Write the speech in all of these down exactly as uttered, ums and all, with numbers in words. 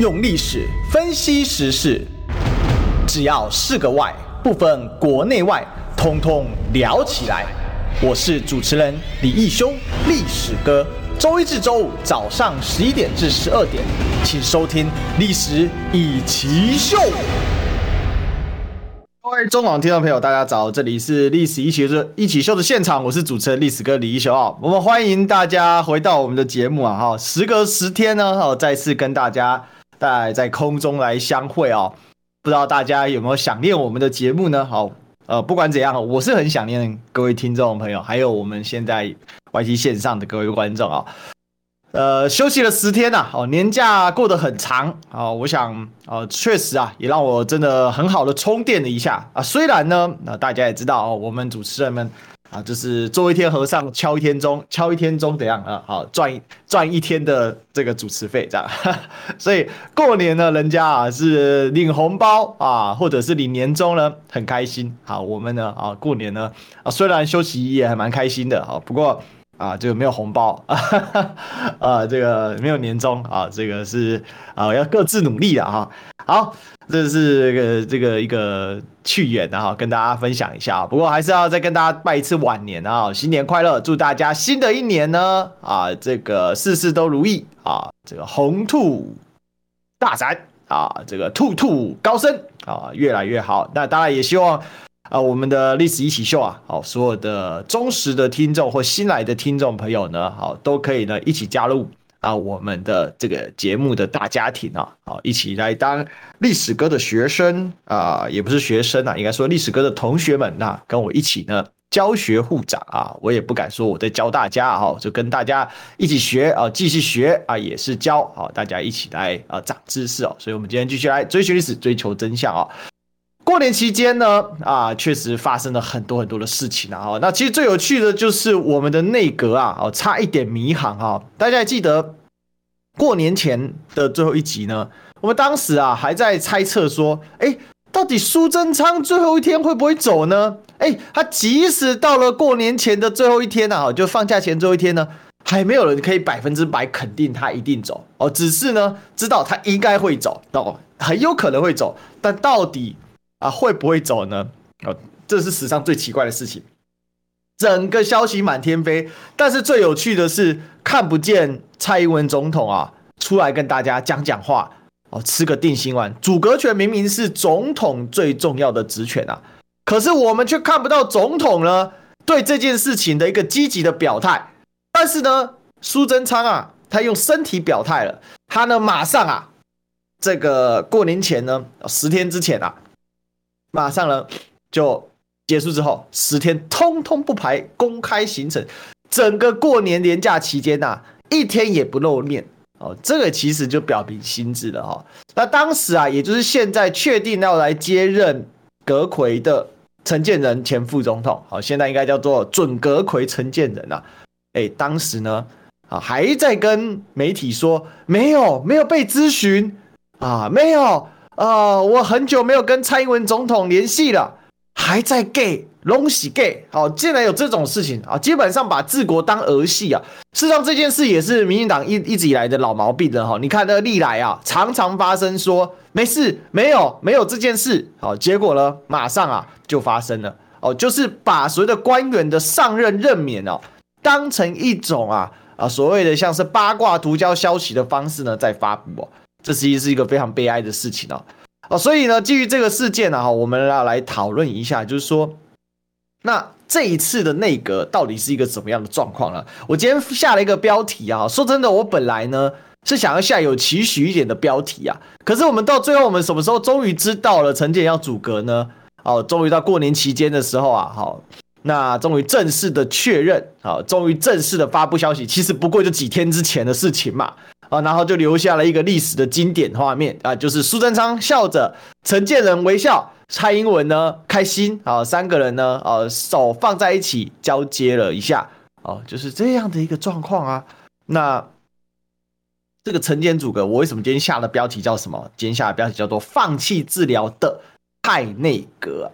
用历史分析时事，只要是个外，不分国内外，通通聊起来。我是主持人李义兄，历史哥。周一至周五早上十一点至十二点，请收听《历史一奇秀》。各位中广听众朋友，大家早，这里是《历史一奇秀》一起秀的现场，我是主持人历史哥李义兄啊。我们欢迎大家回到我们的节目啊！哈，时隔十天呢，哈，再次跟大家在在空中来相会啊！不知道大家有没有想念我们的节目呢？好。呃，不管怎样，我是很想念各位听众朋友，还有我们现在 Y T 线上的各位观众啊、哦。呃，休息了十天啊，哦，年假过得很长啊、哦，我想啊，确、呃、实啊，也让我真的很好的充电了一下啊。虽然呢，那、呃、大家也知道哦，我们主持人们啊，就是做一天和尚敲一天钟，敲一天钟怎样啊？好、啊，赚赚一天的这个主持费这样。所以过年呢，人家啊是领红包啊，或者是领年终呢，很开心。好，我们呢啊过年呢啊虽然休息也还蛮开心的啊，不过啊这个没有红包啊，啊这个没有年终啊，这个是啊要各自努力的啊。好。这是个这个一个趣缘的哈，跟大家分享一下。不过还是要再跟大家拜一次晚年啊，新年快乐！祝大家新的一年呢啊，这个事事都如意啊，这个红兔大展啊，这个兔兔高升啊，越来越好。那当然也希望啊，我们的历史一起秀啊，好、啊，所有的忠实的听众或新来的听众朋友呢，好、啊，都可以呢一起加入。啊，我们的这个节目的大家庭啊，好，一起来当历史哥的学生啊、呃，也不是学生啊，应该说历史哥的同学们啊，跟我一起呢教学互长啊，我也不敢说我在教大家啊，就跟大家一起学啊，继续学啊，也是教啊，大家一起来啊长知识哦、啊，所以我们今天继续来追寻历史，追求真相啊。过年期间呢，啊，确实发生了很多很多的事情啊。那其实最有趣的就是我们的内阁啊，哦，差一点迷航啊。大家还记得过年前的最后一集呢？我们当时啊还在猜测说，哎，到底苏贞昌最后一天会不会走呢？哎，他即使到了过年前的最后一天啊，就放假前最后一天呢，还没有人可以百分之百肯定他一定走哦。只是呢，知道他应该会走，哦，很有可能会走，但到底。啊，会不会走呢？哦，这是史上最奇怪的事情，整个消息满天飞。但是最有趣的是，看不见蔡英文总统啊出来跟大家讲讲话哦，吃个定心丸。组阁权明明是总统最重要的职权啊，可是我们却看不到总统呢对这件事情的一个积极的表态。但是呢，苏贞昌啊，他用身体表态了，他呢马上啊，这个过年前呢，十天之前啊。马上呢，就结束之后，十天通通不排公开行程，整个过年连假期间呐、啊，一天也不露面哦。这个其实就表明心志了哈、哦。那当时啊，也就是现在确定要来接任阁揆的陈建仁前副总统，好、哦，现在应该叫做准阁揆陈建仁啊。哎，当时呢，啊还在跟媒体说没有没有被咨询啊，没有。呃，我很久没有跟蔡英文总统联系了，还在 gay 拢喜 gay， 好，竟然有这种事情啊！基本上把治国当儿戏啊。事实上，这件事也是民进党一一直以来的老毛病了哈。你看那历来啊，常常发生说没事，没有，没有这件事，好，结果呢，马上啊就发生了哦，就是把所谓的官员的上任任免哦，当成一种啊啊所谓的像是八卦图交消息的方式呢，在发布哦。这其实是一个非常悲哀的事情哦，哦所以呢，基于这个事件呢、啊，我们要来讨论一下，就是说，那这一次的内阁到底是一个怎么样的状况呢？我今天下了一个标题啊，说真的，我本来呢是想要下有期许一点的标题啊，可是我们到最后，我们什么时候终于知道了陈建仁要组阁呢？哦，终于到过年期间的时候啊，好、哦，那终于正式的确认，好、哦，终于正式的发布消息，其实不过就几天之前的事情嘛。啊，然后就留下了一个历史的经典画面啊，就是苏贞昌笑着，陈建仁微笑，蔡英文呢开心啊，三个人呢啊手放在一起交接了一下啊，就是这样的一个状况啊。那这个陈建组阁，我为什么今天下的标题叫什么？今天下的标题叫做“放弃治疗的蔡内阁”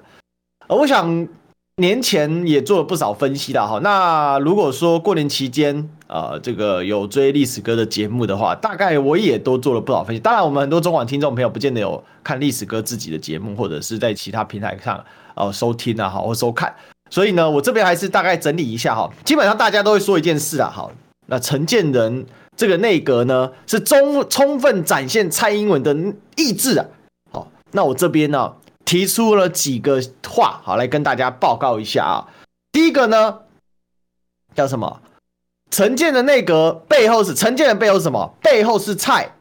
啊。我想年前也做了不少分析的哈。那如果说过年期间呃，这个有追历史哥的节目的话，大概我也都做了不少分析。当然，我们很多中广听众朋友不见得有看历史哥自己的节目，或者是在其他平台上呃收听啊，好或收看。所以呢，我这边还是大概整理一下哈。基本上大家都会说一件事啊，好，那陈建仁这个内阁呢是充充分展现蔡英文的意志啊。好，那我这边呢、啊、提出了几个话，好来跟大家报告一下啊。第一个呢叫什么？陈建仁内阁背后是陈建仁背后是什么？背后是蔡，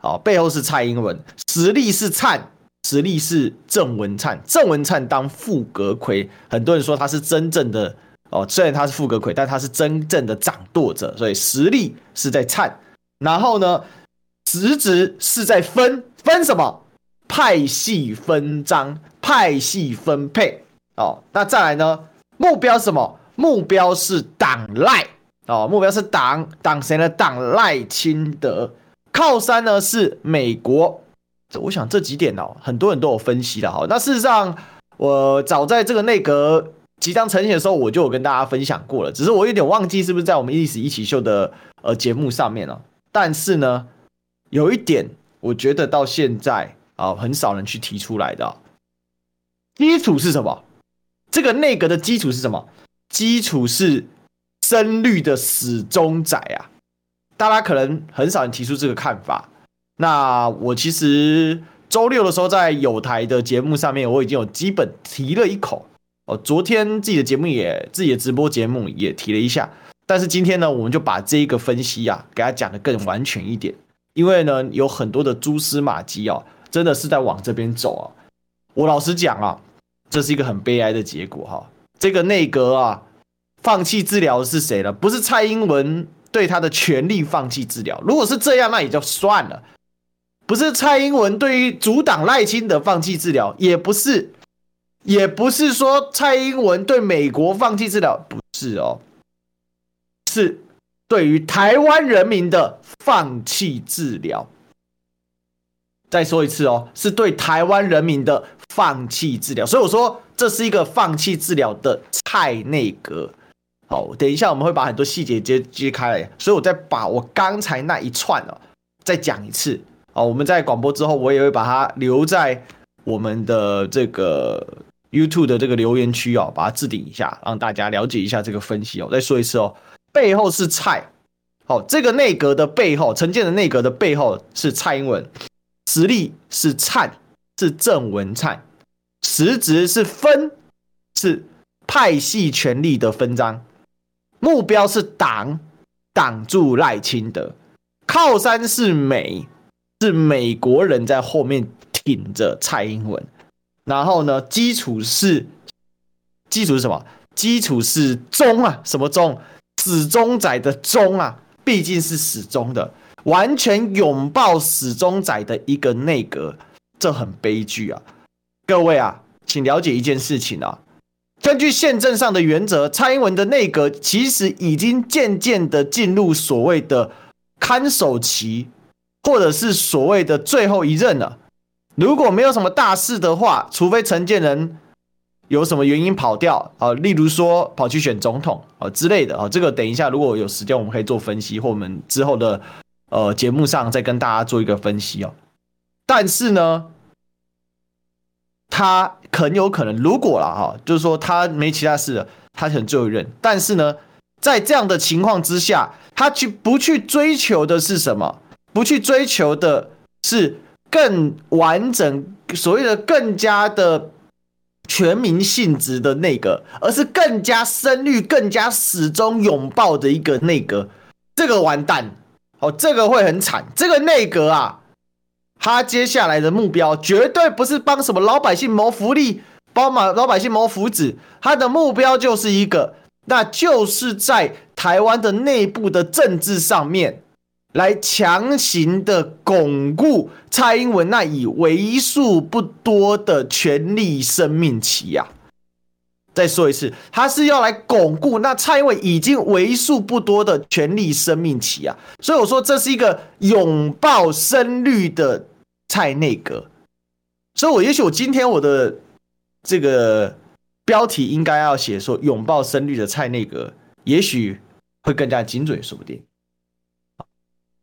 好，背后是蔡英文，实力是灿，实力是郑文灿，郑文灿当副阁揆，很多人说他是真正的哦，虽然他是副阁揆，但他是真正的掌舵者，所以实力是在灿，然后呢，实质是在分分什么？派系分赃，派系分配哦，那再来呢？目标是什么？目标是党赖。哦、目标是党党谁呢？党赖清德靠山呢是美国。我想这几点哦，很多人都有分析了。那事实上，我早在这个内阁即将成型的时候，我就有跟大家分享过了。只是我有点忘记是不是在我们历史一起秀的呃节目上面了、哦。但是呢，有一点我觉得到现在啊、哦，很少人去提出来的、哦、基础是什么？这个内阁的基础是什么？基础是。深绿的死忠仔啊，大家可能很少人提出这个看法。那我其实周六的时候在友台的节目上面，我已经有基本提了一口。哦，昨天自己的节目也自己的直播节目也提了一下，但是今天呢，我们就把这个分析啊，给他讲得更完全一点，因为呢，有很多的蛛丝马迹啊，真的是在往这边走啊。我老实讲啊，这是一个很悲哀的结果哈、啊。这个内阁啊。放弃治疗是谁呢？不是蔡英文对他的权力放弃治疗，如果是这样，那也就算了。不是蔡英文对于阻挡赖清德放弃治疗，也不是，也不是说蔡英文对美国放弃治疗，不是哦，是对于台湾人民的放弃治疗。再说一次哦，是对台湾人民的放弃治疗。所以我说，这是一个放弃治疗的蔡内阁。好，等一下我们会把很多细节揭开来，所以我再把我刚才那一串、哦、再讲一次、哦、我们在广播之后，我也会把它留在我们的这个 YouTube 的这个留言区、哦、把它置顶一下，让大家了解一下这个分析、哦、再说一次哦，背后是蔡、哦、这个内阁的背后，陈建仁内阁的背后是蔡英文，实力是灿，是郑文灿，实质是分，是派系权力的分赃。目标是党，挡住赖清德。靠山是美，是美国人在后面挺着蔡英文。然后呢，基础是基础是什么？基础是忠啊，什么忠？死忠仔的忠啊，毕竟是死忠的，完全拥抱死忠仔的一个内阁，这很悲剧啊！各位啊，请了解一件事情啊。根据宪政上的原则，蔡英文的内阁其实已经渐渐的进入所谓的看守期，或者是所谓的最后一任了。如果没有什么大事的话，除非陈建仁有什么原因跑掉、啊、例如说跑去选总统、啊、之类的、啊、这个等一下如果有时间我们可以做分析，或我们之后的呃节目上再跟大家做一个分析哦。但是呢，他很有可能，如果啦就是说他没其他事了，他可能最后一任。但是呢，在这样的情况之下，他去不去追求的是什么？不去追求的是更完整，所谓的更加的全民性质的内阁，而是更加深绿、更加始终拥抱的一个内阁。这个完蛋哦，这个会很惨。这个内阁啊。他接下来的目标绝对不是帮什么老百姓谋福利，帮老百姓谋福祉，他的目标就是一个，那就是在台湾的内部的政治上面，来强行的巩固蔡英文那以为数不多的权力生命期啊。再说一次，他是要来巩固那蔡英文已经为数不多的权力生命期啊。所以我说这是一个拥抱深绿的蔡内阁。所以我也许我今天我的这个标题应该要写说拥抱深绿的蔡内阁，也许会更加精准，说不定。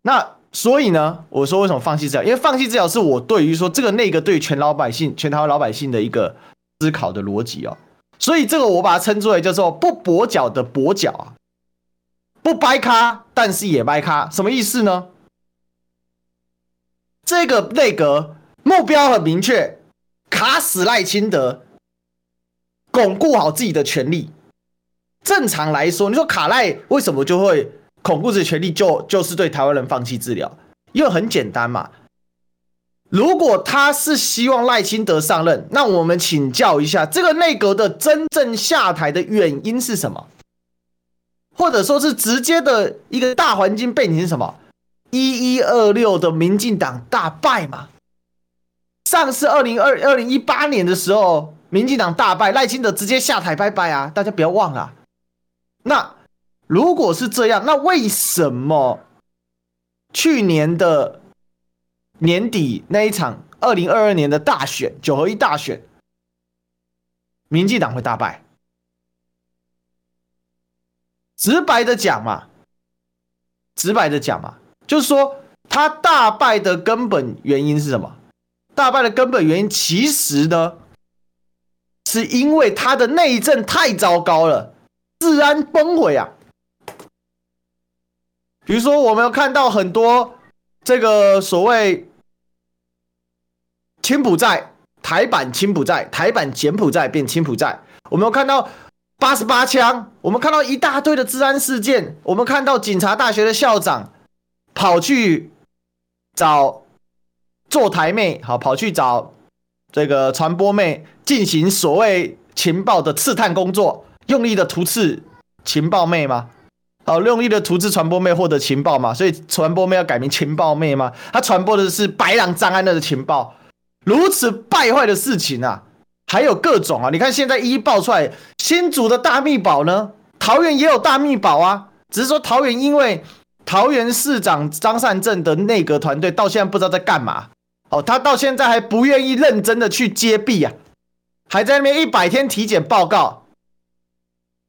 那所以呢，我说为什么放弃治疗？因为放弃治疗是我对于说这个内阁对于全老百姓、全台湾老百姓的一个思考的逻辑哦。所以这个我把它称之为叫做不跛脚的跛脚啊，不掰咖但是也掰咖，什么意思呢？这个内阁目标很明确，卡死赖清德，巩固好自己的权利。正常来说，你说卡赖为什么就会？巩固自己权利就就是对台湾人放弃治疗，因为很简单嘛。如果他是希望赖清德上任，那我们请教一下，这个内阁的真正下台的原因是什么？或者说是直接的一个大环境背景是什么？一一二六的民进党大败嘛。上次二零二二零一八年的时候，民进党大败，赖清德直接下台拜拜啊！大家不要忘了、啊。那。如果是这样，那为什么去年的年底那一场二零二二年的大选九合一大选，民进党会大败？直白的讲嘛，直白的讲嘛，就是说他大败的根本原因是什么？大败的根本原因其实呢，是因为他的内政太糟糕了，治安崩毁啊。比如说，我们有看到很多这个所谓柬埔寨、台版柬埔寨、台版柬埔寨变柬埔寨，我们有看到八十八枪，我们看到一大堆的治安事件，我们看到警察大学的校长跑去找做台妹，好，跑去找这个传播妹进行所谓情报的刺探工作，用力的突刺情报妹吗？好，用力的图资传播妹获得情报嘛，所以传播妹要改名情报妹嘛。他传播的是白狼张安乐的情报，如此败坏的事情啊，还有各种啊。你看现在一一爆出来，新竹的大密宝呢，桃园也有大密宝啊，只是说桃园因为桃园市长张善政的内阁团队到现在不知道在干嘛，哦，他到现在还不愿意认真的去揭弊啊，还在那边一百天体检报告。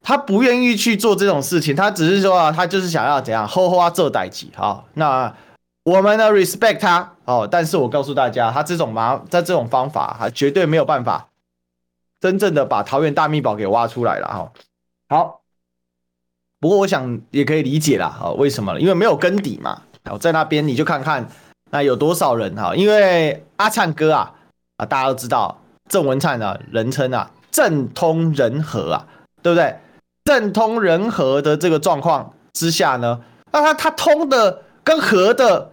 他不愿意去做这种事情，他只是说啊，他就是想要怎样吼吼啊做代志啊。那我们呢 respect 他哦，但是我告诉大家，他这种麻，他这种方法，他绝对没有办法真正的把桃园大秘宝给挖出来了哈、哦。好，不过我想也可以理解啦，哦，为什么？因为没有根底嘛。哦，在那边你就看看那有多少人哈、哦，因为阿灿哥啊啊，大家都知道郑文灿啊，人称啊政通人和啊，对不对？政通人和的这个状况之下呢，那他他通的跟和的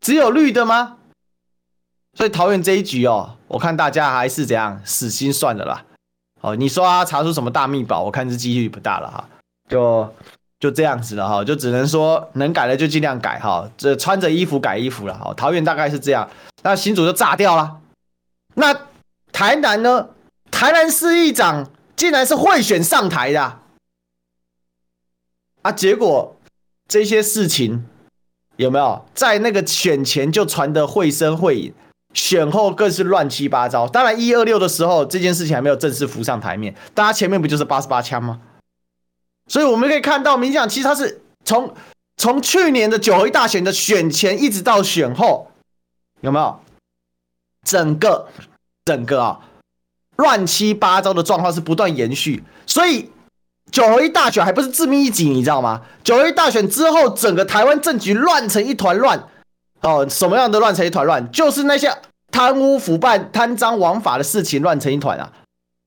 只有绿的吗？所以桃园这一局哦，我看大家还是怎样死心算了啦。哦，你说他查出什么大秘宝，我看这几率不大了哈，就就这样子了哈，就只能说能改的就尽量改哈，这穿着衣服改衣服了哈。桃园大概是这样，那新竹就炸掉了。那台南呢？台南市议长竟然是贿选上台的、啊。啊，结果这些事情有没有在那个选前就传得绘声绘影，选后更是乱七八糟。当然一二六的时候这件事情还没有正式浮上台面，大家前面不就是八十八枪吗？所以我们可以看到民进党其实他是从从去年的九合一大选的选前一直到选后，有没有整个整个啊乱七八糟的状况是不断延续，所以九合一大选还不是致命一击，你知道吗？九合一大选之后，整个台湾政局乱成一团乱。哦，什么样的乱成一团乱？就是那些贪污腐败、贪赃枉法的事情乱成一团啊，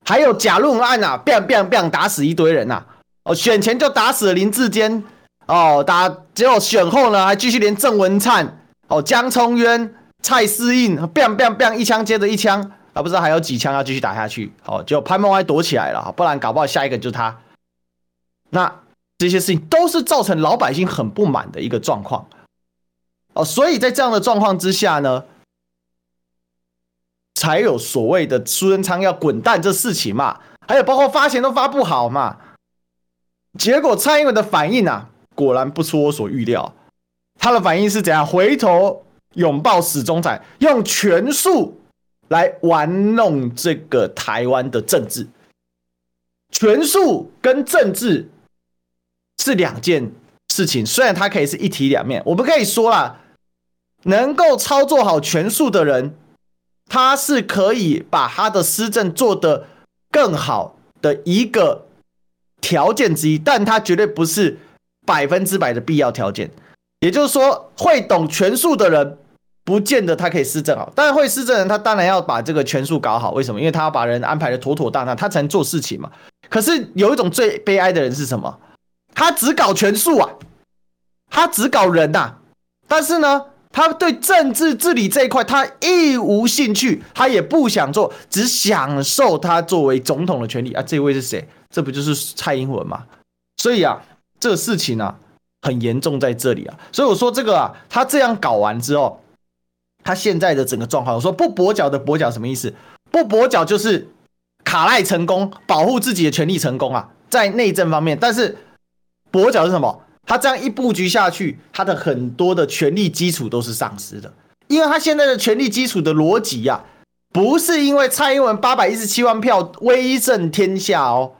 还有假论文案啊 ，biang biang biang 打死一堆人啊。哦，选前就打死了林志坚，哦，打结果选后呢还继续连郑文灿、哦江聪渊、蔡思应 biang biang biang 一枪接着一枪，啊不知道还有几枪要继续打下去。哦，结果潘孟安躲起来了，不然搞不好下一个就是他。那这些事情都是造成老百姓很不满的一个状况，哦，所以在这样的状况之下呢，才有所谓的苏贞昌要滚蛋这事情嘛，还有包括发钱都发不好嘛。结果蔡英文的反应啊，果然不出我所预料，他的反应是怎样？回头拥抱死忠仔，用权术来玩弄这个台湾的政治，权术跟政治。是两件事情，虽然它可以是一体两面。我们可以说啦，能够操作好权术的人，他是可以把他的施政做得更好的一个条件之一，但他绝对不是百分之百的必要条件。也就是说，会懂权术的人不见得他可以施政好，但会施政人他当然要把这个权术搞好。为什么？因为他要把人安排的妥妥当当，他才能做事情嘛。可是有一种最悲哀的人是什么？他只搞权术啊，他只搞人呐、啊，但是呢，他对政治治理这一块他一无兴趣，他也不想做，只享受他作为总统的权利啊。这位是谁？这不就是蔡英文吗？所以啊，这个事情啊很严重在这里啊。所以我说这个啊，他这样搞完之后，他现在的整个状况，我说不跛脚的跛脚什么意思？不跛脚就是卡赖成功，保护自己的权利成功啊，在内政方面。但是跛脚是什么？他这样一布局下去，他的很多的权力基础都是丧失的，因为他现在的权力基础的逻辑啊，不是因为蔡英文八百一十七万票威震天下哦，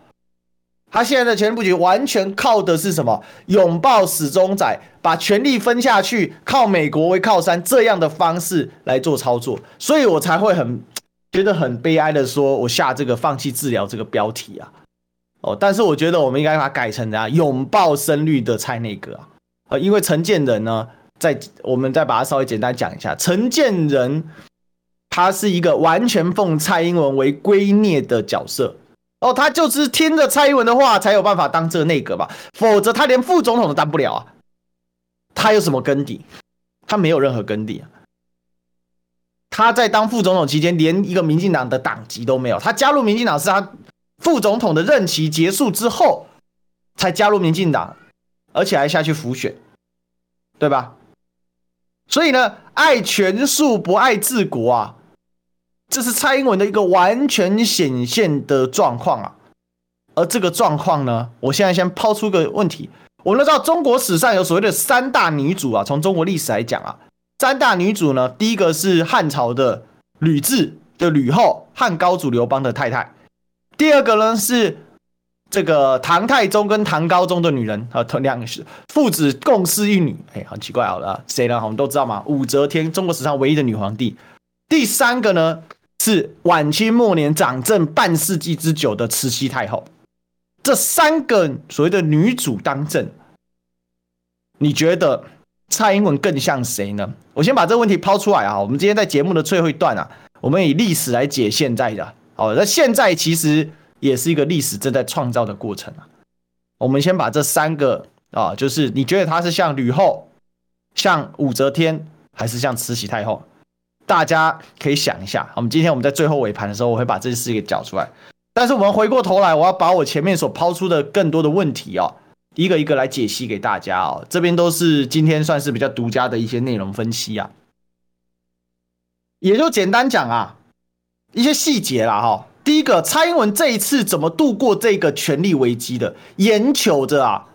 他现在的权力布局完全靠的是什么？拥抱死忠仔，把权力分下去，靠美国为靠山，这样的方式来做操作。所以我才会很觉得很悲哀的说，我下这个放弃治疗这个标题啊，哦，但是我觉得我们应该把它改成啊拥抱深绿的蔡内阁啊，呃，因为陈建仁呢，在我们再把它稍微简单讲一下，陈建仁他是一个完全奉蔡英文为圭臬的角色。哦，他就是听着蔡英文的话才有办法当这个内阁吧，否则他连副总统都当不了啊！他有什么根底？他没有任何根底啊！他在当副总统期间，连一个民进党的党籍都没有。他加入民进党是他副总统的任期结束之后才加入民进党，而且还下去辅选，对吧？所以呢，爱权术不爱治国啊！这是蔡英文的一个完全显现的状况啊，而这个状况呢，我现在先抛出个问题，我们都知道中国史上有所谓的三大女主啊，从中国历史来讲啊，三大女主呢，第一个是汉朝的吕雉的吕后，汉高祖刘邦的太太；第二个呢是这个唐太宗跟唐高宗的女人啊，两父子共侍一女，哎，很奇怪好了，谁呢？我们都知道嘛，武则天，中国史上唯一的女皇帝。第三个呢是晚清末年掌政半世纪之久的慈禧太后。这三个所谓的女主当政，你觉得蔡英文更像谁呢？我先把这个问题抛出来啊！我们今天在节目的最后一段啊，我们以历史来解现在的。好，那现在其实也是一个历史正在创造的过程啊。我们先把这三个啊，就是你觉得她是像吕后、像武则天，还是像慈禧太后？大家可以想一下，我们今天我们在最后尾盘的时候，我会把这件事给讲出来。但是我们回过头来，我要把我前面所抛出的更多的问题哦，一个一个来解析给大家哦。这边都是今天算是比较独家的一些内容分析啊，也就简单讲啊一些细节啦哈。第一个，蔡英文这一次怎么度过这个权力危机的？眼瞅着啊，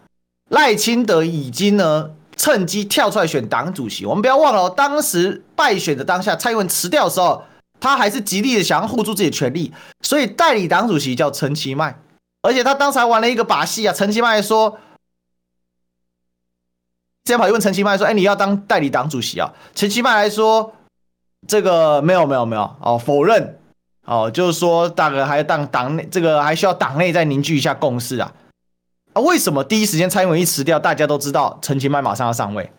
赖清德已经呢。趁机跳出来选党主席，我们不要忘了、哦、当时败选的当下，蔡英文辞掉的时候，他还是极力的想要护住自己的权利，所以代理党主席叫陈其迈，而且他当时还玩了一个把戏啊，陈其迈说，先跑去问陈其迈说，哎、欸，你要当代理党主席啊？陈其迈来说，这个没有没有没有哦，否认哦，就是说大概还当党内这个还需要党内再凝聚一下共识啊。啊，为什么第一时间蔡英文一辞掉，大家都知道陈其迈马上要上位？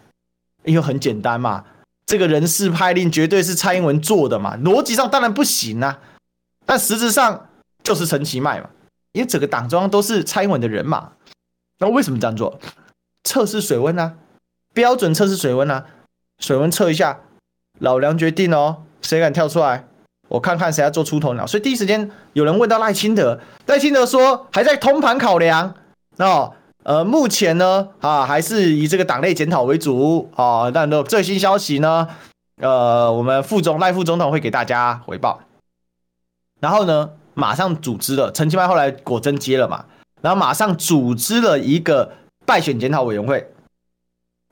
因为很简单嘛，这个人事派令绝对是蔡英文做的嘛，逻辑上当然不行啊，但实质上就是陈其迈嘛，因为整个党中央都是蔡英文的人嘛。那为什么这样做？测试水温啊，标准测试水温啊，水温测一下，老梁决定哦，谁敢跳出来？我看看谁要做出头鸟。所以第一时间有人问到赖清德，赖清德说还在通盘考量。那、哦、呃，目前呢啊，还是以这个党内检讨为主啊。但最新消息呢，呃，我们副总赖副总统会给大家回报。然后呢，马上组织了陈其迈后来果真接了嘛，然后马上组织了一个败选检讨委员会。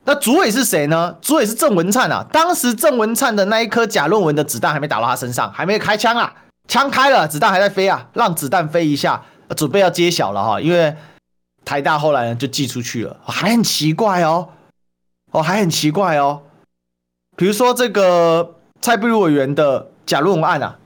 那主委是谁呢？主委是郑文灿啊。当时郑文灿的那一颗假论文的子弹还没打到他身上，还没开枪啊，枪开了，子弹还在飞啊，让子弹飞一下，准备要揭晓了哈，因为。台大后来呢就寄出去了，还很奇怪哦，哦还很奇怪哦。比如说这个蔡壁如委员的假论文案啊，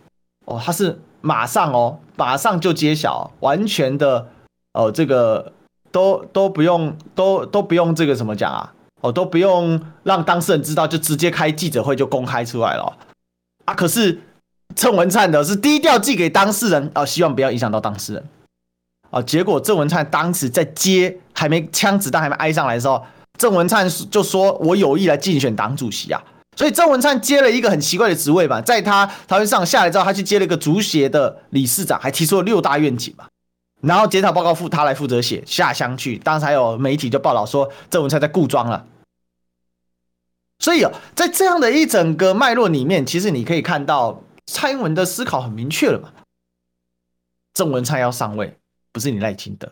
哦他是马上哦马上就揭晓，完全的哦这个都都不用都都不用这个怎么讲啊，哦都不用让当事人知道，就直接开记者会就公开出来了、哦、啊。可是郑文灿的是低调寄给当事人哦，希望不要影响到当事人。啊、结果郑文灿当时在接还没枪子弹还没挨上来的时候，郑文灿就说我有意来竞选党主席啊，所以郑文灿接了一个很奇怪的职位嘛，在他台湾上下来之后，他去接了一个足协的理事长，还提出了六大愿景嘛，然后检讨报告负他来负责写，下乡去，当时还有媒体就报道说郑文灿在固庄了。所以、哦、在这样的一整个脉络里面，其实你可以看到蔡英文的思考很明确了嘛，郑文灿要上位。不是你赖清德，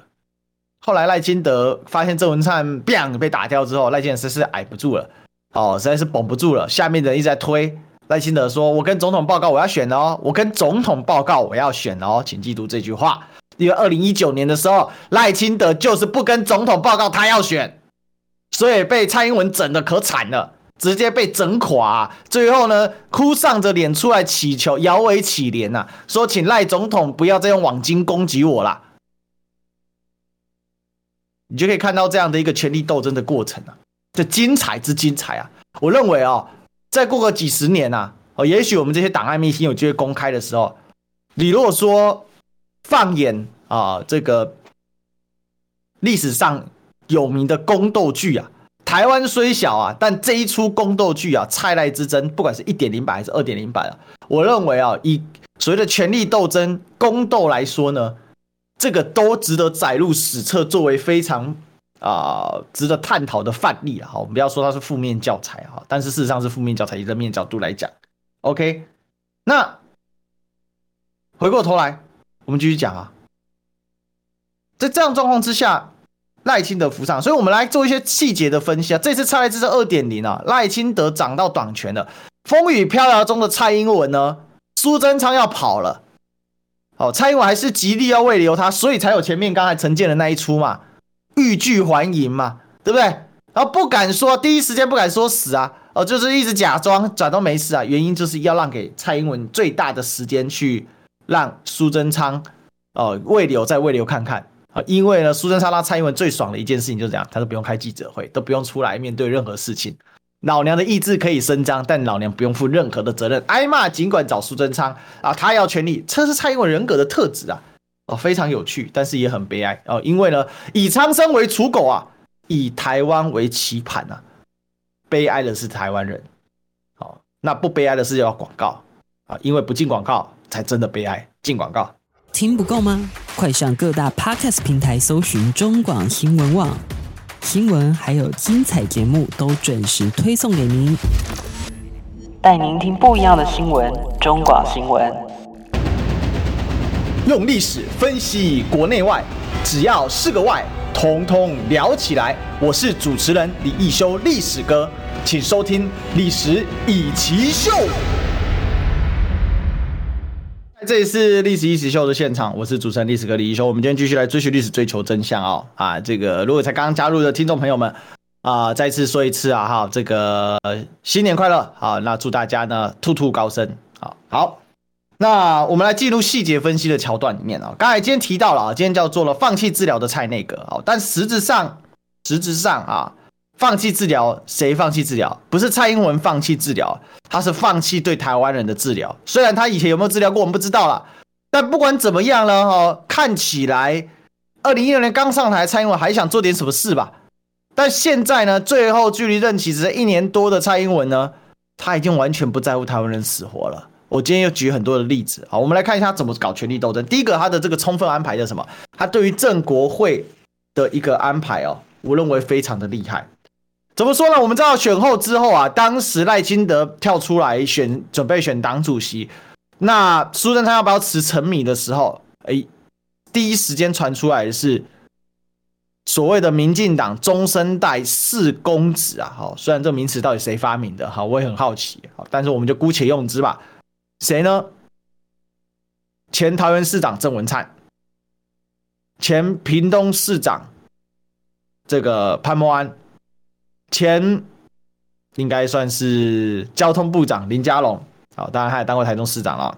后来赖清德发现郑文灿砰被打掉之后，赖清德实在是挨不住了，哦，实在是绷不住了，下面的人一直在推赖清德说：“我跟总统报告我要选哦，我跟总统报告我要选哦。”请记住这句话，因为二零一九年的时候，赖清德就是不跟总统报告他要选，所以被蔡英文整的可惨了，直接被整垮、啊，最后呢哭丧着脸出来祈求，摇尾乞怜呐、啊，说请赖总统不要再用网军攻击我啦。你就可以看到这样的一个权力斗争的过程啊，这精彩之精彩啊！我认为哦，再过个几十年啊，哦，也许我们这些档案秘辛有机会公开的时候，你如果说放眼啊这个历史上有名的宫斗剧啊，台湾虽小啊，但这一出宫斗剧啊，蔡赖之争，不管是 一点零 版还是 二点零 版啊，我认为啊，以所谓的权力斗争、宫斗来说呢。这个都值得载入史册，作为非常、呃、值得探讨的范例、啊、我们不要说它是负面教材、啊、但是事实上是负面教材，以正面角度来讲 OK。 那回过头来我们继续讲啊，在这样状况之下赖清德浮上，所以我们来做一些细节的分析啊。这次蔡赖之争 二点零 啊，赖清德掌到党权了，风雨飘摇中的蔡英文呢，苏贞昌要跑了哦、蔡英文还是极力要慰留他，所以才有前面刚才陈建的那一出嘛，欲拒还迎嘛，对不对？然后不敢说，第一时间不敢说死啊，哦，就是一直假装假装没事啊。原因就是要让给蔡英文最大的时间去让苏贞昌哦慰留，再慰留看看啊、哦。因为呢，苏贞昌让蔡英文最爽的一件事情就是这样，他都不用开记者会，都不用出来面对任何事情。老娘的意志可以伸张，但老娘不用负任何的责任。挨骂尽管找苏贞昌啊，他要权力，这是蔡英文人格的特质啊，哦，非常有趣，但是也很悲哀哦，因为呢，以苍生为刍狗啊，以台湾为棋盘啊，悲哀的是台湾人，哦，那不悲哀的是要广告啊，因为不进广告才真的悲哀，进广告听不够吗？快上各大 podcast 平台搜寻中广新闻网。新闻还有精彩节目都准时推送给您，带您听不一样的新闻。中广新闻用历史分析国内外，只要是个外统统聊起来。我是主持人李义修，历史哥，请收听历史以奇秀。这里是历史一起秀的现场，我是主持人历史哥李一修。我们今天继续来追寻历史，追求真相哦。啊，这个如果才刚刚加入的听众朋友们啊，再次说一次啊哈，这个新年快乐啊！那祝大家呢兔兔高升啊！好，那我们来进入细节分析的桥段里面啊。刚才今天提到了啊，今天叫做了放弃治疗的蔡内阁啊，但实质上实质上啊，放弃治疗谁放弃治疗？不是蔡英文放弃治疗。他是放弃对台湾人的治疗，虽然他以前有没有治疗过我们不知道啦，但不管怎么样呢、哦、看起来二零一六年刚上台蔡英文还想做点什么事吧，但现在呢最后距离任期只剩一年多的蔡英文呢，他已经完全不在乎台湾人死活了。我今天又举很多的例子，好，我们来看一下他怎么搞权力斗争。第一个，他的这个充分安排的什么，他对于正国会的一个安排哦，我认为非常的厉害。怎么说呢？我们知道选后之后啊，当时赖清德跳出来选，准备选党主席。那苏贞昌要不要辞陈米的时候，哎，第一时间传出来的是所谓的民进党中生代四公子啊。好，虽然这名词到底谁发明的，好，我也很好奇，好，但是我们就姑且用之吧。谁呢？前桃园市长郑文灿，前屏东市长这个潘默安，前应该算是交通部长林佳龙，好，当然他也当过台中市长了，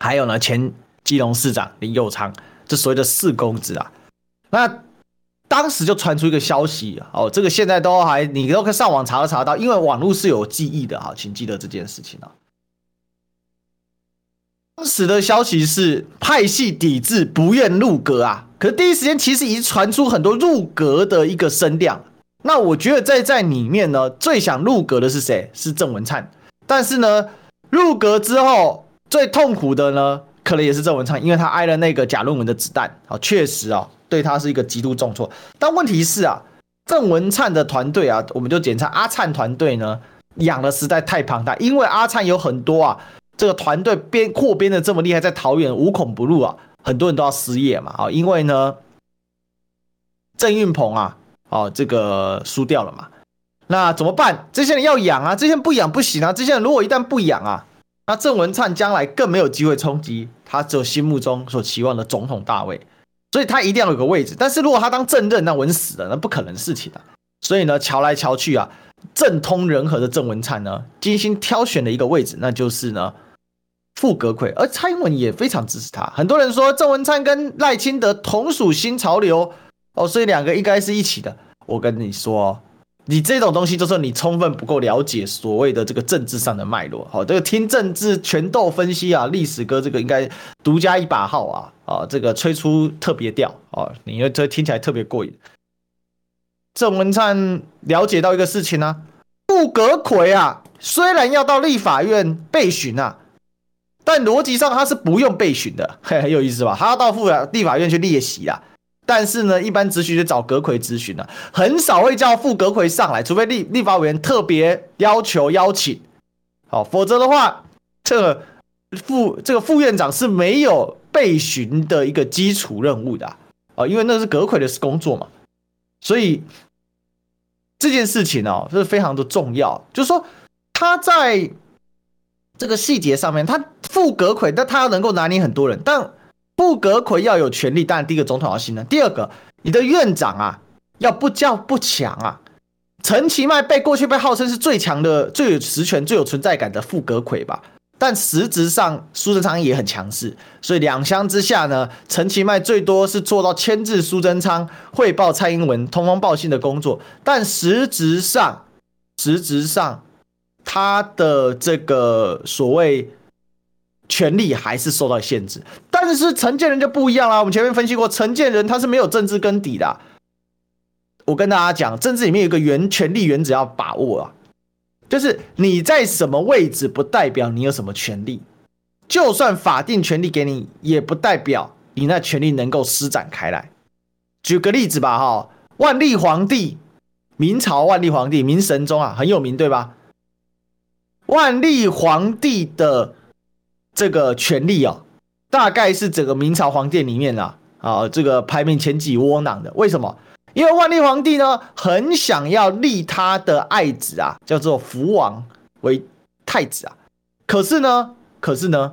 还有呢前基隆市长林右昌，这所谓的四公子啊。那当时就传出一个消息，哦，这个现在都还你都可以上网查都查到，因为网络是有记忆的，好，请记得这件事情啊。当时的消息是派系抵制不愿入阁啊，可是第一时间其实已经传出很多入阁的一个声量。那我觉得在在里面呢，最想入阁的是谁？是郑文灿。但是呢，入阁之后最痛苦的呢，可能也是郑文灿，因为他挨了那个假论文的子弹，好，确实啊，哦。对他是一个极度重挫，但问题是啊，郑文灿的团队啊，我们就简称阿灿团队呢，养的实在太庞大，因为阿灿有很多啊，这个团队编扩编的这么厉害，在桃园无孔不入啊，很多人都要失业嘛，啊，因为呢，郑运鹏啊，哦，这个输掉了嘛，那怎么办？这些人要养啊，这些人不养不行啊，这些人如果一旦不养啊，那郑文灿将来更没有机会冲击他只有心目中所期望的总统大位。所以他一定要有个位置，但是如果他当正任，那稳死了，那不可能的事情啊。所以呢，瞧来瞧去啊，政通人和的郑文灿呢，精心挑选了一个位置，那就是呢副阁揆，而蔡英文也非常支持他。很多人说郑文灿跟赖清德同属新潮流哦，所以两个应该是一起的。我跟你说，你这种东西就是你充分不够了解所谓的这个政治上的脉络。好，哦，这个听政治权斗分析啊，历史哥这个应该独家一把号啊。哦，这个吹出特别调哦，你会听起来特别过瘾。郑文灿了解到一个事情啊，副阁揆啊，虽然要到立法院备询啊，但逻辑上他是不用备询的，嘿，很有意思吧？他要到立法院去列席啦，但是呢，一般质询就找阁揆质询了，很少会叫副阁揆上来，除非 立, 立法委员特别要求邀请，哦，否则的话，这个副这个副院长是没有备询的一个基础任务的，啊哦，因为那是阁揆的工作嘛，所以这件事情哦是非常的重要。就是说，他在这个细节上面，他副阁揆，但他能够拿捏很多人。但副阁揆要有权力，当然第一个总统要信任，第二个你的院长啊要不叫不强啊。陈其迈被过去被号称是最强的、最有实权、最有存在感的副阁揆吧。但实质上苏贞昌也很强势，所以两相之下呢，陈其迈最多是做到牵制苏贞昌、汇报蔡英文、通风报信的工作，但实质上，实质上他的这个所谓权力还是受到限制。但是陈建仁就不一样啦，我们前面分析过，陈建仁他是没有政治根底的啊。我跟大家讲，政治里面有一个原权力原则要把握啊。就是你在什么位置不代表你有什么权利，就算法定权利给你也不代表你那权利能够施展开来。举个例子吧，哦，万历皇帝，明朝万历皇帝，明神宗啊，很有名对吧？万历皇帝的这个权利哦，大概是整个明朝皇帝里面啦，啊哦，这个排名前几窝囊的。为什么？因为万历皇帝呢，很想要立他的爱子啊，叫做福王为太子啊。可是呢，可是呢，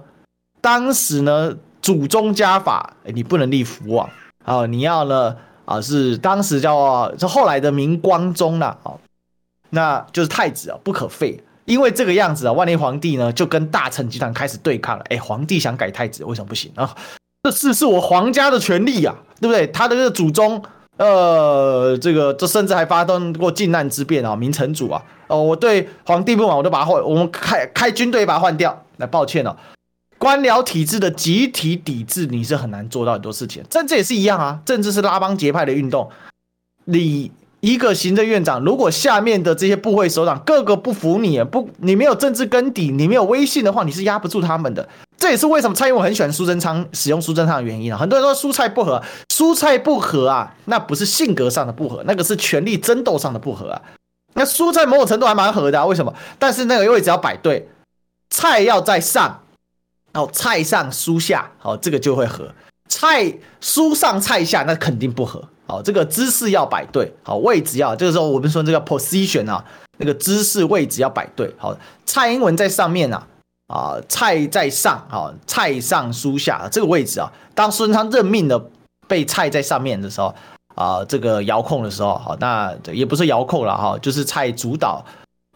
当时呢，祖宗家法，你不能立福王啊，哦，你要呢啊，是当时叫是后来的明光宗啦，啊，哦，那就是太子啊，不可废。因为这个样子啊，万历皇帝呢就跟大臣集团开始对抗了。哎，皇帝想改太子，为什么不行啊？这是是我皇家的权利啊，对不对？他的这个祖宗。呃，这个这甚至还发动过靖难之变啊，明成祖啊，哦，我对皇帝不满，我就把他换，我们开开军队把他换掉。那抱歉了，哦，官僚体制的集体抵制你是很难做到很多事情。政治也是一样啊，政治是拉帮结派的运动。你一个行政院长，如果下面的这些部会首长各个不服你，不，你没有政治根底，你没有威信的话，你是压不住他们的。这也是为什么蔡英文很喜欢苏贞昌，使用苏贞昌的原因啊。很多人说蔬菜不合，蔬菜不合啊，那不是性格上的不合，那个是权力争斗上的不合啊。那蔬菜某种程度还蛮合的啊，为什么？但是那个位置要摆对，菜要在上，哦，菜上蔬下，哦，这个就会合。菜蔬上菜下，那肯定不合。好，这个姿势要摆对，好，位置要，这个时候我们说这个 position 啊，那个姿势位置要摆对。好，蔡英文在上面啊。啊，蔡在上啊，蔡上书下，这个位置啊，当苏贞昌任命的被蔡在上面的时候，啊这个遥控的时候，好，那也不是遥控了哈，就是蔡主导，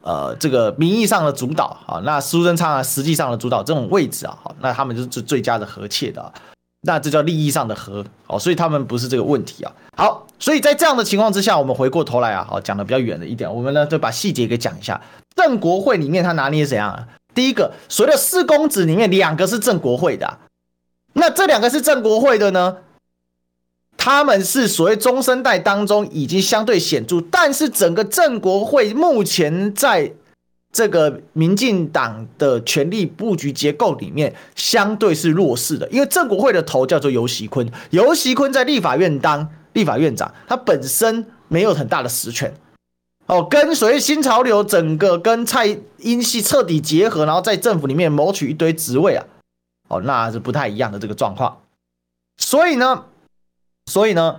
呃，这个名义上的主导，好，那苏贞昌啊实际上的主导这种位置啊，好，那他们就是最最佳的和切的、啊。那这叫利益上的和，哦，所以他们不是这个问题啊。好，所以在这样的情况之下，我们回过头来啊，好，讲的比较远的一点，我们呢就把细节给讲一下。正国会里面他拿捏怎样啊？第一个，所谓的四公子里面两个是正国会的、啊，那这两个是正国会的呢，他们是所谓中生代当中已经相对显著，但是整个正国会目前在这个民进党的权力布局结构里面相对是弱势的，因为正国会的头叫做游锡堃，游锡堃在立法院当立法院长，他本身没有很大的实权，哦，跟所谓新潮流整个跟蔡英系彻底结合，然后在政府里面谋取一堆职位啊，哦，那是不太一样的这个状况，所以呢，所以呢，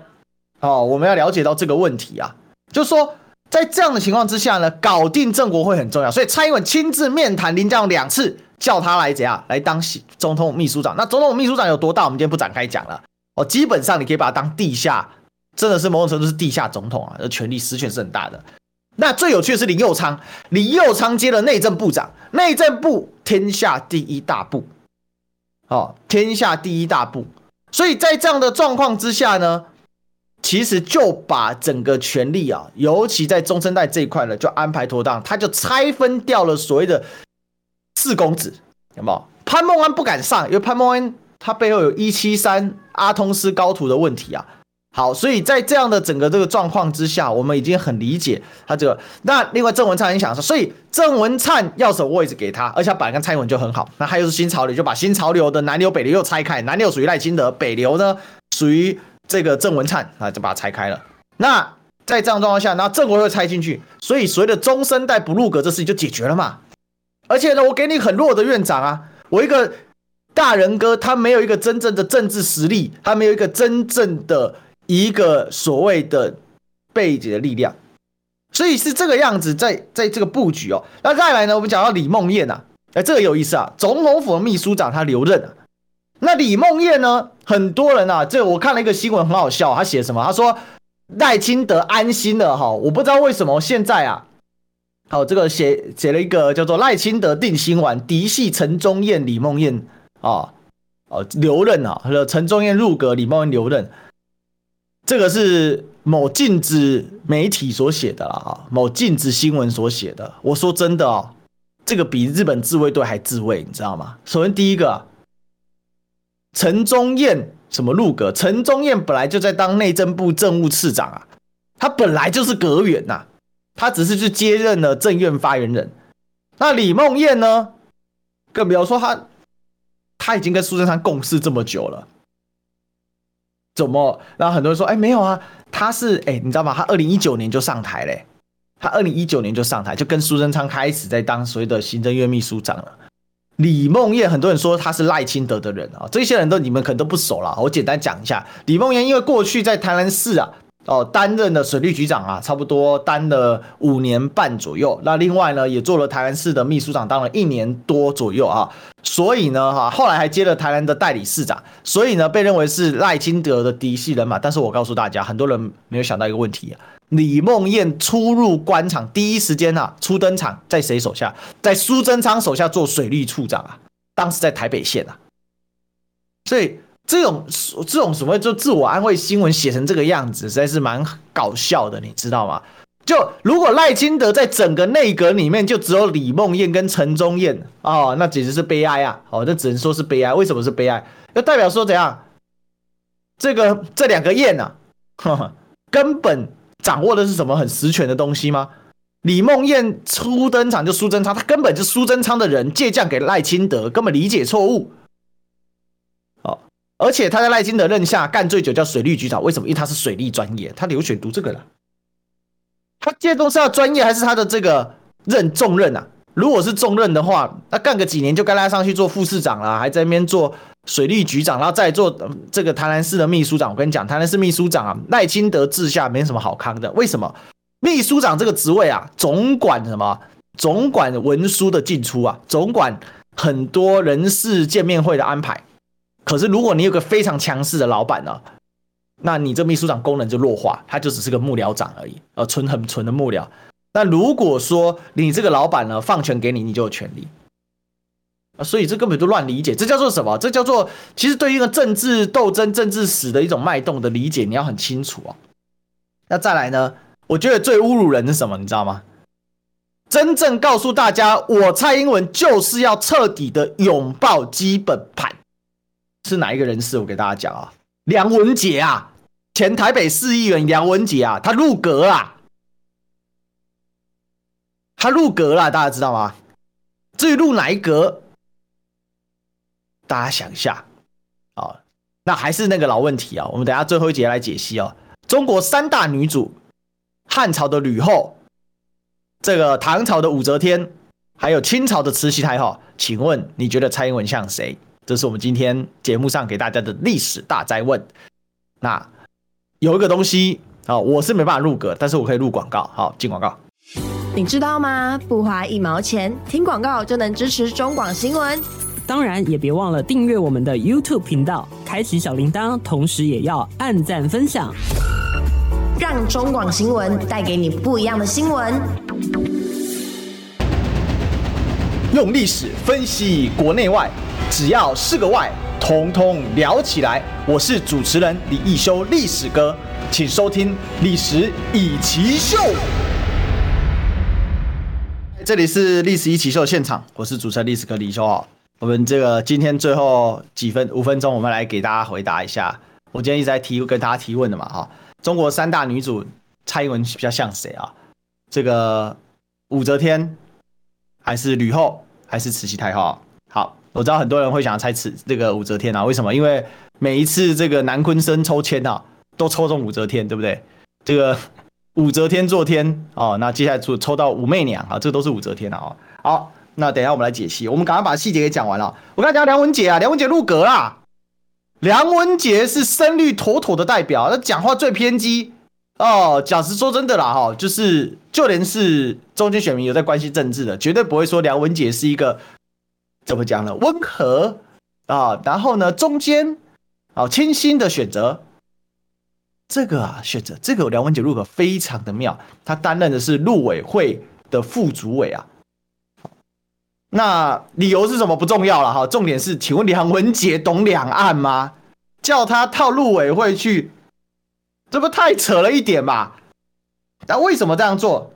哦，我们要了解到这个问题啊，就是说。在这样的情况之下呢，搞定正国会很重要，所以蔡英文亲自面谈林佳龙两次，叫他来怎样来当总统秘书长。那总统秘书长有多大，我们今天不展开讲了。哦，基本上你可以把他当地下，真的是某种程度是地下总统啊，权力实权是很大的。那最有趣的是林右昌，林右昌接了内政部长，内政部天下第一大部，哦，天下第一大部。所以在这样的状况之下呢。其实就把整个权力啊，尤其在中生代这一块呢，就安排妥当，他就拆分掉了所谓的四公子，有没有？潘孟安不敢上，因为潘孟安他背后有一七三阿通斯高徒的问题啊。好，所以在这样的整个这个状况之下，我们已经很理解他这个。那另外郑文燦很想说，所以郑文燦要什么位置给他，而且他本来跟蔡英文就很好。那他又是新潮流，就把新潮流的南流北流又拆开，南流属于赖清德，北流呢属于。这个郑文燦啊，就把它拆开了。那在这样状况下，那郑国又拆进去，所以所谓的中生代不入阁这事情就解决了嘛。而且呢，我给你很弱的院长啊，我一个大人哥，他没有一个真正的政治实力，他没有一个真正的一个所谓的背景的力量，所以是这个样子在，在在这个布局哦。那再来呢，我们讲到李孟谚啊，哎，这个有意思啊，总统府的秘书长他留任啊。那李孟谚呢？很多人啊，这我看了一个新闻，很好笑、啊。他写什么？他说赖清德安心了哈，我不知道为什么现在啊，好、哦、这个写写了一个叫做赖清德定心丸，嫡系陈宗彦、李孟谚啊，哦留任啊，陈宗彦入阁，李孟谚留任，这个是某禁止媒体所写的啦啊，某禁止新闻所写的。我说真的哦，这个比日本自卫队还自卫，你知道吗？首先第一个、啊。陈宗彦什么入阁？陈宗彦本来就在当内政部政务次长啊，他本来就是阁员呐、啊，他只是去接任了政院发言人。那李孟谚呢？更不要说他，他已经跟苏贞昌共事这么久了，怎么？然后很多人说，哎，没有啊，他是哎，你知道吗？他二零一九年就上台嘞、欸，他二零一九年就上台，就跟苏贞昌开始在当所谓的行政院秘书长了。李孟谚很多人说他是赖清德的人啊，这些人都你们可能都不熟了。我简单讲一下，李孟谚因为过去在台南市啊，哦担任了水利局长啊，差不多担了五年半左右。那另外呢，也做了台南市的秘书长，当了一年多左右啊。所以呢，哈，后来还接了台南的代理市长，所以呢，被认为是赖清德的嫡系人马。但是我告诉大家，很多人没有想到一个问题啊，李孟谚初入官场第一时间啊，初登场在谁手下？在苏贞昌手下做水利处长啊，当时在台北县啊。所以这种这种什么就自我安慰新闻写成这个样子，实在是蛮搞笑的，你知道吗？就如果赖清德在整个内阁里面就只有李孟谚跟陈宗彦哦，那简直是悲哀啊！哦，那只能说是悲哀。为什么是悲哀？就代表说怎样？这个这两个彦啊呵呵，根本掌握的是什么很实权的东西吗？李孟谚初登场就苏贞昌，他根本就是苏贞昌的人，借将给赖清德，根本理解错误。哦，而且他在赖清德任下干最久叫水利局长，为什么？因为他是水利专业，他留学读这个了。他借东是要专业还是他的这个任重任啊？如果是重任的话，那干个几年就该拉上去做副市长了，还在那边做水利局长，然后再做这个台南市的秘书长。我跟你讲，台南市秘书长啊，赖清德治下没什么好康的。为什么？秘书长这个职位啊，总管什么？总管文书的进出啊，总管很多人事见面会的安排。可是如果你有个非常强势的老板呢、啊？那你这秘书长功能就弱化，他就只是个幕僚长而已，呃，纯很纯的幕僚。那如果说你这个老板呢放权给你，你就有权利。所以这根本就乱理解，这叫做什么？这叫做其实对于一个政治斗争、政治史的一种脉动的理解，你要很清楚啊。那再来呢？我觉得最侮辱人是什么？你知道吗？真正告诉大家，我蔡英文就是要彻底的拥抱基本盘，是哪一个人士？我给大家讲啊，梁文杰啊，前台北市议员梁文杰啊，他入阁啦，他入阁啦，大家知道吗？至于入哪一阁？大家想一下，哦，那还是那个老问题啊，我们等一下最后一节来解析哦。中国三大女主，汉朝的吕后，这个唐朝的武则天，还有清朝的慈禧太后，请问你觉得蔡英文像谁？这是我们今天节目上给大家的历史大哉问。那有一个东西啊，哦，我是没办法入阁，但是我可以入广告。好，进广告。你知道吗？不花一毛钱，听广告就能支持中广新闻。当然也别忘了订阅我们的 YouTube 频道，开启小铃铛，同时也要按赞分享，让中广新闻带给你不一样的新闻。用历史分析国内外，只要是个外，统统聊起来。我是主持人李易修，历史哥，请收听《历史一奇秀》。这里是《历史一奇秀》现场，我是主持人历史哥李易修啊。我们这个今天最后几分五分钟，我们来给大家回答一下。我今天一直在提跟大家提问的嘛，哈，中国三大女主蔡英文比较像谁啊？这个武则天，还是吕后，还是慈禧太后啊？好，我知道很多人会想要猜慈这个武则天啊，为什么？因为每一次这个南鲲生抽签啊，都抽中武则天，对不对？这个武则天坐天哦，那接下来抽到武媚娘啊，这都是武则天啊。好。那等一下我们来解析，我们赶快把细节给讲完了。我刚才讲梁文杰啊，梁文杰入阁啦。梁文杰是深绿妥妥的代表，他讲话最偏激哦。讲实说真的啦，哈，就是就连是中间选民有在关心政治的，绝对不会说梁文杰是一个怎么讲呢，温和啊，然后呢中间啊清新的选择。这个啊选择，这个梁文杰入阁非常的妙，他担任的是陆委会的副主委啊。那理由是什么不重要了哈，重点是，请问梁文杰懂两岸吗？叫他套陆委会去，这不太扯了一点吧？那为什么这样做？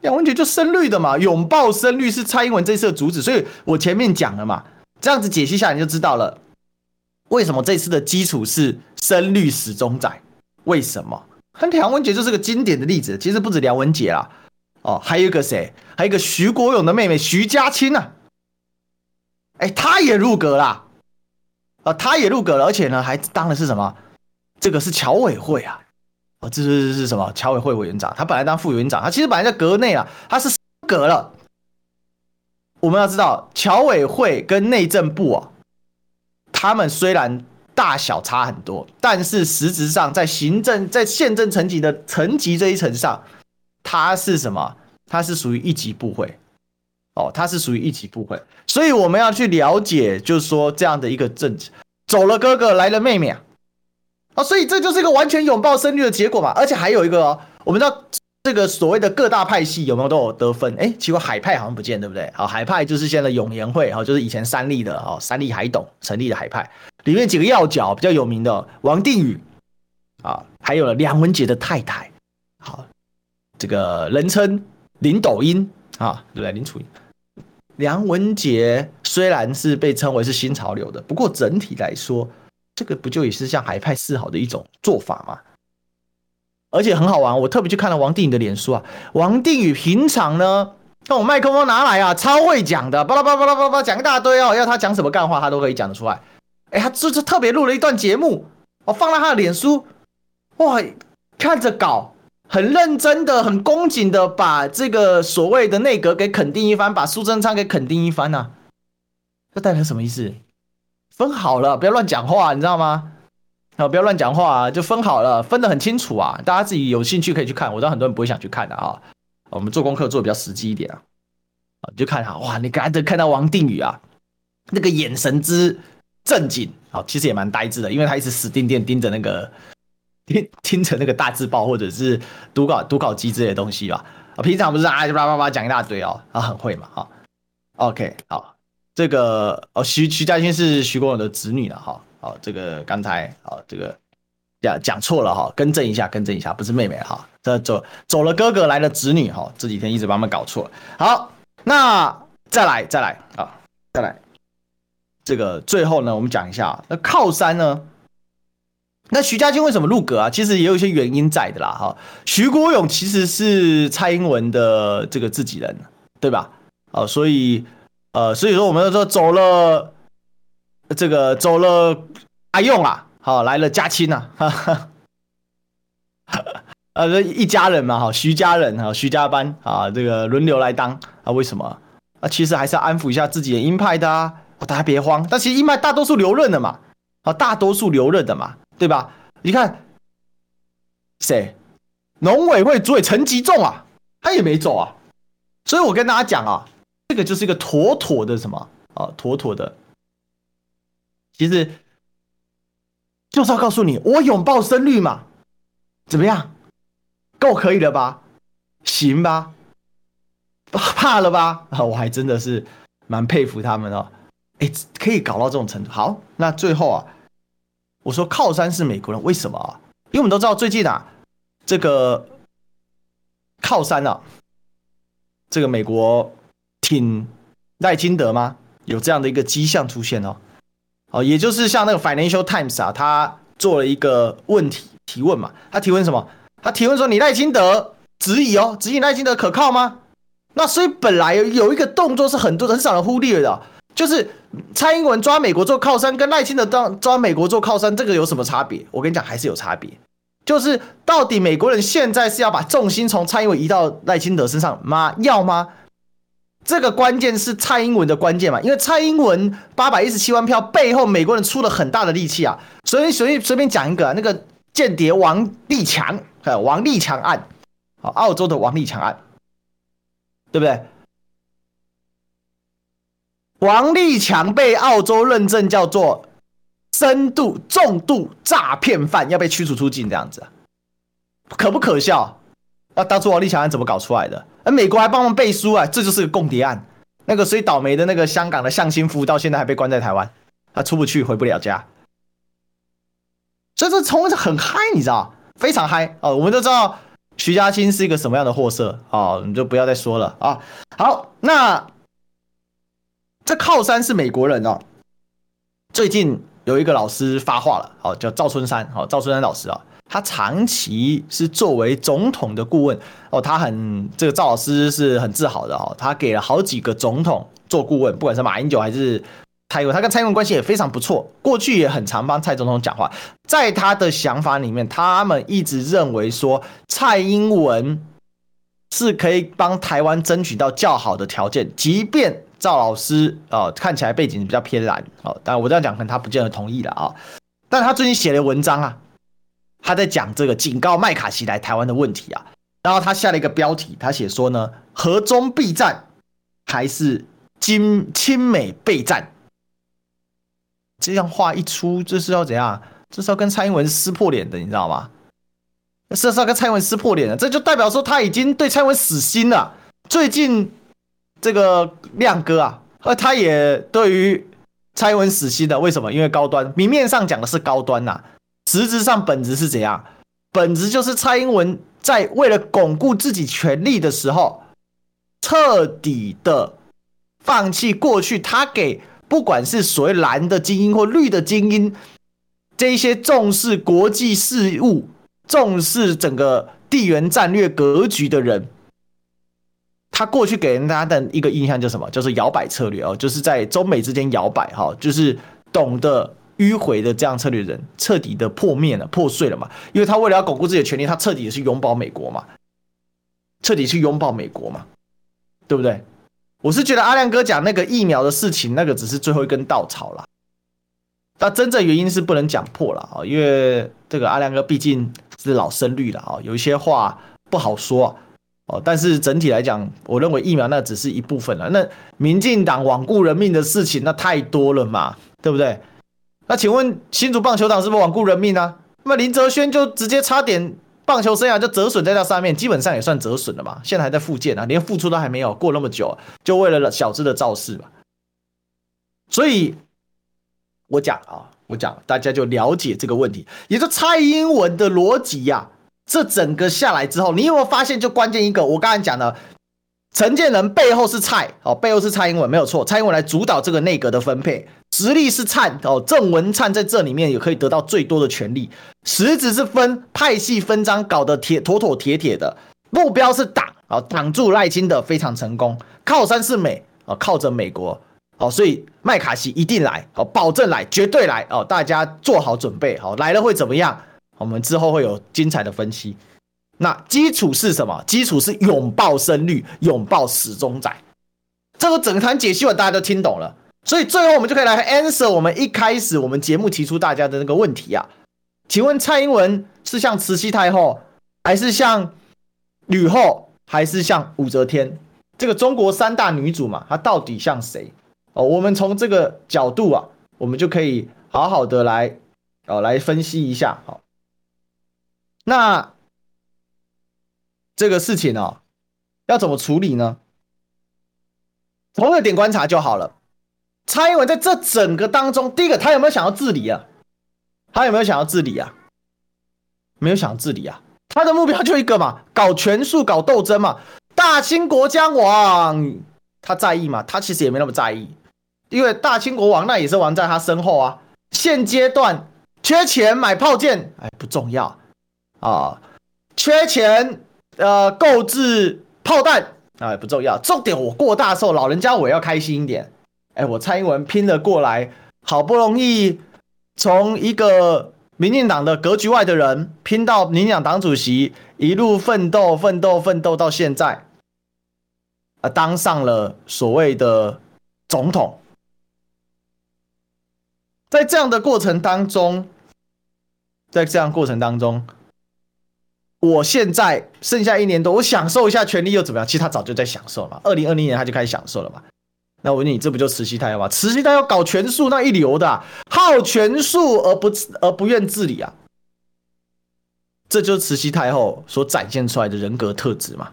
梁文杰就深绿的嘛，拥抱深绿是蔡英文这次的主旨，所以我前面讲了嘛，这样子解析下来你就知道了，为什么这次的基础是深绿始终在？为什么？梁文杰就是个经典的例子，其实不止梁文杰啦，哦，还有一个谁？还有一个徐国勇的妹妹徐佳青啊。哎，他也入阁啦，啊，他也入阁了，而且呢，还当的是什么？这个是侨委会啊，哦，这是是什么？侨委会委员长，他本来当副委员长，他其实本来在阁内啊，他是阁了。我们要知道，侨委会跟内政部啊，他们虽然大小差很多，但是实质上在行政、在宪政层级的层级这一层上，它是什么？它是属于一级部会。哦，它是属于一级部会，所以我们要去了解，就是说这样的一个政治，走了哥哥来了妹妹啊，哦，所以这就是一个完全拥抱深绿的结果嘛。而且还有一个哦，我们知道这个所谓的各大派系有没有都有得分？哎，奇怪，海派好像不见，对不对？好，海派就是现在的永联会，哦，就是以前三立的哦，三立海董成立的海派，里面几个要角比较有名的王定宇啊，还有了梁文杰的太太，好，这个人称林抖音啊，对不对？林楚音。梁文杰虽然是被称为是新潮流的，不过整体来说，这个不就也是像海派示好的一种做法吗？而且很好玩，我特别去看了王定宇的脸书啊。王定宇平常呢，那我麦克风拿来啊，超会讲的，巴拉巴拉巴拉巴拉讲一大堆哦，要他讲什么干话，他都可以讲得出来。哎，他这次特别录了一段节目，我放到他的脸书，哇，看着搞。很认真的、很恭谨的把这个所谓的内阁给肯定一番，把苏贞昌给肯定一番啊，这代表什么意思？分好了，不要乱讲话，你知道吗？哦，不要乱讲话，就分好了，分得很清楚啊。大家自己有兴趣可以去看，我知道很多人不会想去看的啊。我们做功课做的比较实际一点啊，你就看啊，哇，你刚才看到王定宇啊，那个眼神之正经，哦，其实也蛮呆滞的，因为他一直死盯盯盯着那个听听成那个大字报或者是读稿读稿机之类的东西吧。啊，平常不是啊叭叭叭讲一大堆哦，啊很会嘛哈。OK， 好，这个哦徐徐佳馨是徐国勇的子女了哈。好，这个刚才好这个讲讲错了哈，更正一下，更正一下，不是妹妹哈。这走走了哥哥来了子女哈，这几天一直把他们搞错。好，那再来再来啊，再来。这个最后呢，我们讲一下那靠山呢。那徐佳馨为什么入阁啊？其实也有一些原因在的啦哈。徐国勇其实是蔡英文的这个自己人，对吧？哦，所以呃，所以说我们说走了这个走了阿用啊，好来了佳馨啊，哈哈，呃一家人嘛哈，徐家人哈，徐家班啊，这个轮流来当啊，为什么啊？其实还是要安抚一下自己的鹰派的啊。大家别慌，但其实鹰派大多数留任的嘛，啊，大多数留任的嘛，对吧？你看，谁，农委会主委陈吉仲啊，他也没走啊，所以我跟大家讲啊，这个就是一个妥妥的什么啊，妥妥的，其实就是要告诉你，我拥抱深绿嘛，怎么样，够可以了吧？行吧？怕了吧？啊，我还真的是蛮佩服他们的。欸、可以搞到这种程度。好，那最后啊，我说靠山是美国人，为什么啊？因为我们都知道最近啊，这个靠山啊，这个美国挺赖清德吗？有这样的一个迹象出现哦。哦，也就是像那个 Financial Times 啊，他做了一个问题提问嘛，他提问什么？他提问说你赖清德质疑哦，质疑赖清德可靠吗？那所以本来有一个动作是很多很少人忽略的、啊。就是蔡英文抓美国做靠山，跟赖清德抓美国做靠山，这个有什么差别？我跟你讲，还是有差别。就是到底美国人现在是要把重心从蔡英文移到赖清德身上吗？要吗？这个关键是蔡英文的关键嘛，因为蔡英文八百一十七万票背后，美国人出了很大的力气啊。所以随便随便讲一个、啊、那个间谍王立强，王立强案，澳洲的王立强案，对不对？王立强被澳洲认证叫做深度重度诈骗犯，要被驱逐出境，这样子、啊，可不可笑？那、啊、当初王立强案怎么搞出来的？而美国还帮忙背书啊，这就是个共谍案。那个最倒霉的那个香港的向心夫，到现在还被关在台湾，他出不去，回不了家。所以这从很嗨，你知道，非常嗨哦。我们都知道徐佳馨是一个什么样的货色啊，你就不要再说了啊、哦。好，那。这靠山是美国人哦。最近有一个老师发话了，哦、叫赵春山，哦、赵春山老师啊、哦，他长期是作为总统的顾问哦，他很这个赵老师是很自豪的哦，他给了好几个总统做顾问，不管是马英九还是蔡英文，他跟蔡英文关系也非常不错，过去也很常帮蔡总统讲话。在他的想法里面，他们一直认为说蔡英文是可以帮台湾争取到较好的条件，即便。赵老师、呃、看起来背景比较偏蓝、哦、但我这样讲可能他不见得同意了、哦、但他最近写了文章啊，他在讲这个警告麦卡锡来台湾的问题啊，然后他下了一个标题，他写说呢，和中避战还是亲美备战？这样话一出，这是要怎样？这是要跟蔡英文撕破脸的，你知道吗？这是要跟蔡英文撕破脸的，这就代表说他已经对蔡英文死心了。最近。这个亮哥啊，他也对于蔡英文死心的，为什么？因为高端，明面上讲的是高端呐、啊，实质上本质是怎样？本质就是蔡英文在为了巩固自己权力的时候，彻底的放弃过去他给不管是所谓蓝的精英或绿的精英，这些重视国际事务、重视整个地缘战略格局的人。他过去给人家的一个印象就是什么？就是摇摆策略哦，就是在中美之间摇摆哈，就是懂得迂回的这样策略的人，彻底的破灭了、破碎了嘛。因为他为了要巩固自己的权利，他彻底的去拥抱美国嘛，彻底去拥抱美国嘛，对不对？我是觉得阿亮哥讲那个疫苗的事情，那个只是最后一根稻草啦。那真正原因是不能讲破了啊，因为这个阿亮哥毕竟是老深绿了啊，有一些话不好说、啊。但是整体来讲，我认为疫苗那只是一部分了。那民进党罔顾人命的事情，那太多了嘛，对不对？那请问新竹棒球党是不是罔顾人命啊？那么林哲瑄就直接差点棒球生涯就折损在那上面，基本上也算折损了嘛。现在还在复健啊，连复出都还没有，过那么久、啊，就为了小只的造势嘛。所以，我讲啊，我讲，大家就了解这个问题，也就蔡英文的逻辑呀、啊。这整个下来之后，你有没有发现？就关键一个，我刚才讲的。陈建仁背后是蔡哦，背后是蔡英文，没有错。蔡英文来主导这个内阁的分配，实力是灿哦，郑文灿在这里面也可以得到最多的权力。实质是分派系分赃搞得铁妥妥铁铁的，目标是挡啊、哦，挡住赖清德非常成功。靠山是美啊、哦，靠着美国哦，所以麦卡锡一定来哦，保证来，绝对来哦，大家做好准备哦，来了会怎么样？我们之后会有精彩的分析。那基础是什么？基础是拥抱深绿，拥抱始终仔。这个整盘解析完，大家都听懂了。所以最后我们就可以来 answer 我们一开始我们节目提出大家的那个问题啊。请问蔡英文是像慈禧太后，还是像吕后，还是像武则天？这个中国三大女主嘛，她到底像谁？哦，我们从这个角度啊，我们就可以好好的来哦来分析一下。好，那。这个事情哦，要怎么处理呢？从热点观察就好了。蔡英文在这整个当中，第一个，他有没有想要治理啊？他有没有想要治理啊？没有想要治理啊。他的目标就一个嘛，搞权术、搞斗争嘛。大清国将亡，他在意吗？他其实也没那么在意，因为大清国亡那也是亡在他身后啊。现阶段缺钱买炮舰，哎，不重要啊，缺钱。呃，购置炮弹啊、哎、不重要，重点我过大寿，老人家我要开心一点。哎，我蔡英文拼了过来，好不容易从一个民进党的格局外的人拼到民进党党主席，一路奋斗奋斗奋斗到现在，啊，当上了所谓的总统。在这样的过程当中，在这样的过程当中。我现在剩下一年多，我享受一下权力又怎么样？其实他早就在享受了，二零二零年他就开始享受了嘛。那我问你，这不就慈禧太后吗？慈禧太后搞权术那一流的、啊，好权术而不而不愿治理啊，这就是慈禧太后所展现出来的人格特质嘛。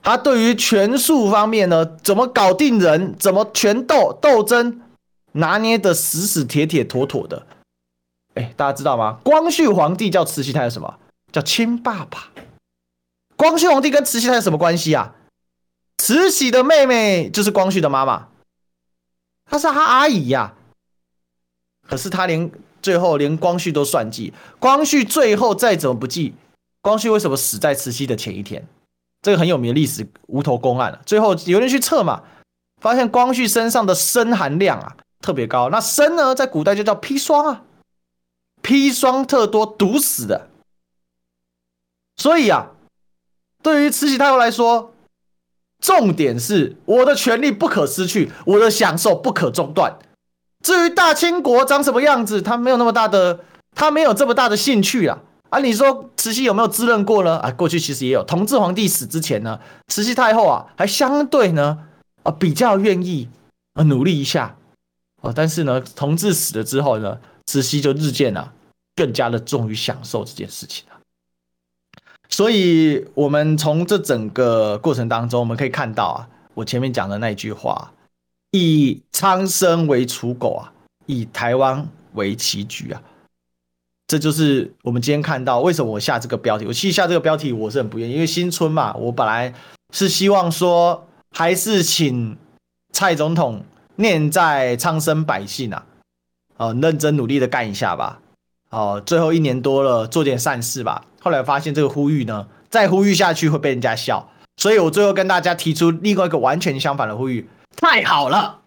他对于权术方面呢，怎么搞定人，怎么权斗斗争，拿捏的死死铁铁妥妥的。哎，大家知道吗？光绪皇帝叫慈禧太后什么？叫亲爸爸。光绪皇帝跟慈禧太有什么关系啊？慈禧的妹妹就是光绪的妈妈，她是她阿姨呀、啊。可是她连最后连光绪都算计，光绪最后再怎么不计，光绪为什么死在慈禧的前一天？这个很有名的历史无头公案、啊、最后有人去测嘛，发现光绪身上的砷含量啊特别高，那砷呢在古代就叫砒霜啊，砒霜特多，毒死的。所以啊，对于慈禧太后来说，重点是我的权利不可失去，我的享受不可中断。至于大清国长什么样子，他没有那么大的，他没有这么大的兴趣啊。啊，你说慈禧有没有自认过呢？啊，过去其实也有。同治皇帝死之前呢，慈禧太后啊，还相对呢，啊比较愿意啊努力一下。啊，但是呢，同治死了之后呢，慈禧就日渐啊更加的重于享受这件事情啊。所以我们从这整个过程当中，我们可以看到啊，我前面讲的那一句话，以苍生为刍狗啊，以台湾为棋局啊，这就是我们今天看到为什么我下这个标题。我其实下这个标题我是很不愿意，因为新春嘛，我本来是希望说还是请蔡总统念在苍生百姓啊，呃、认真努力的干一下吧。哦，最后一年多了，做点善事吧。后来发现这个呼吁呢，再呼吁下去会被人家笑，所以我最后跟大家提出另外一个完全相反的呼吁。太好了，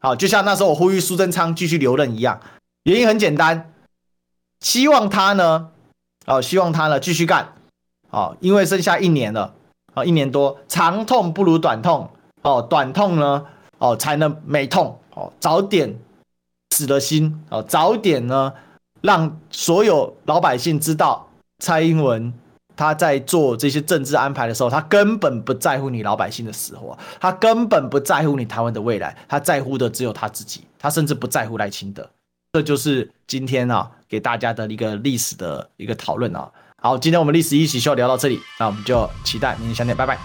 好，就像那时候我呼吁苏贞昌继续留任一样，原因很简单，希望他呢，哦，希望他呢继续干，哦，因为剩下一年了，哦，一年多，长痛不如短痛，哦，短痛呢，哦，才能没痛，哦，早点死了心，哦，早点呢。让所有老百姓知道，蔡英文他在做这些政治安排的时候，他根本不在乎你老百姓的死活，他根本不在乎你台湾的未来，他在乎的只有他自己，他甚至不在乎赖清德。这就是今天啊给大家的一个历史的一个讨论啊。好，今天我们历史一起秀聊到这里，那我们就期待明天相见，拜拜。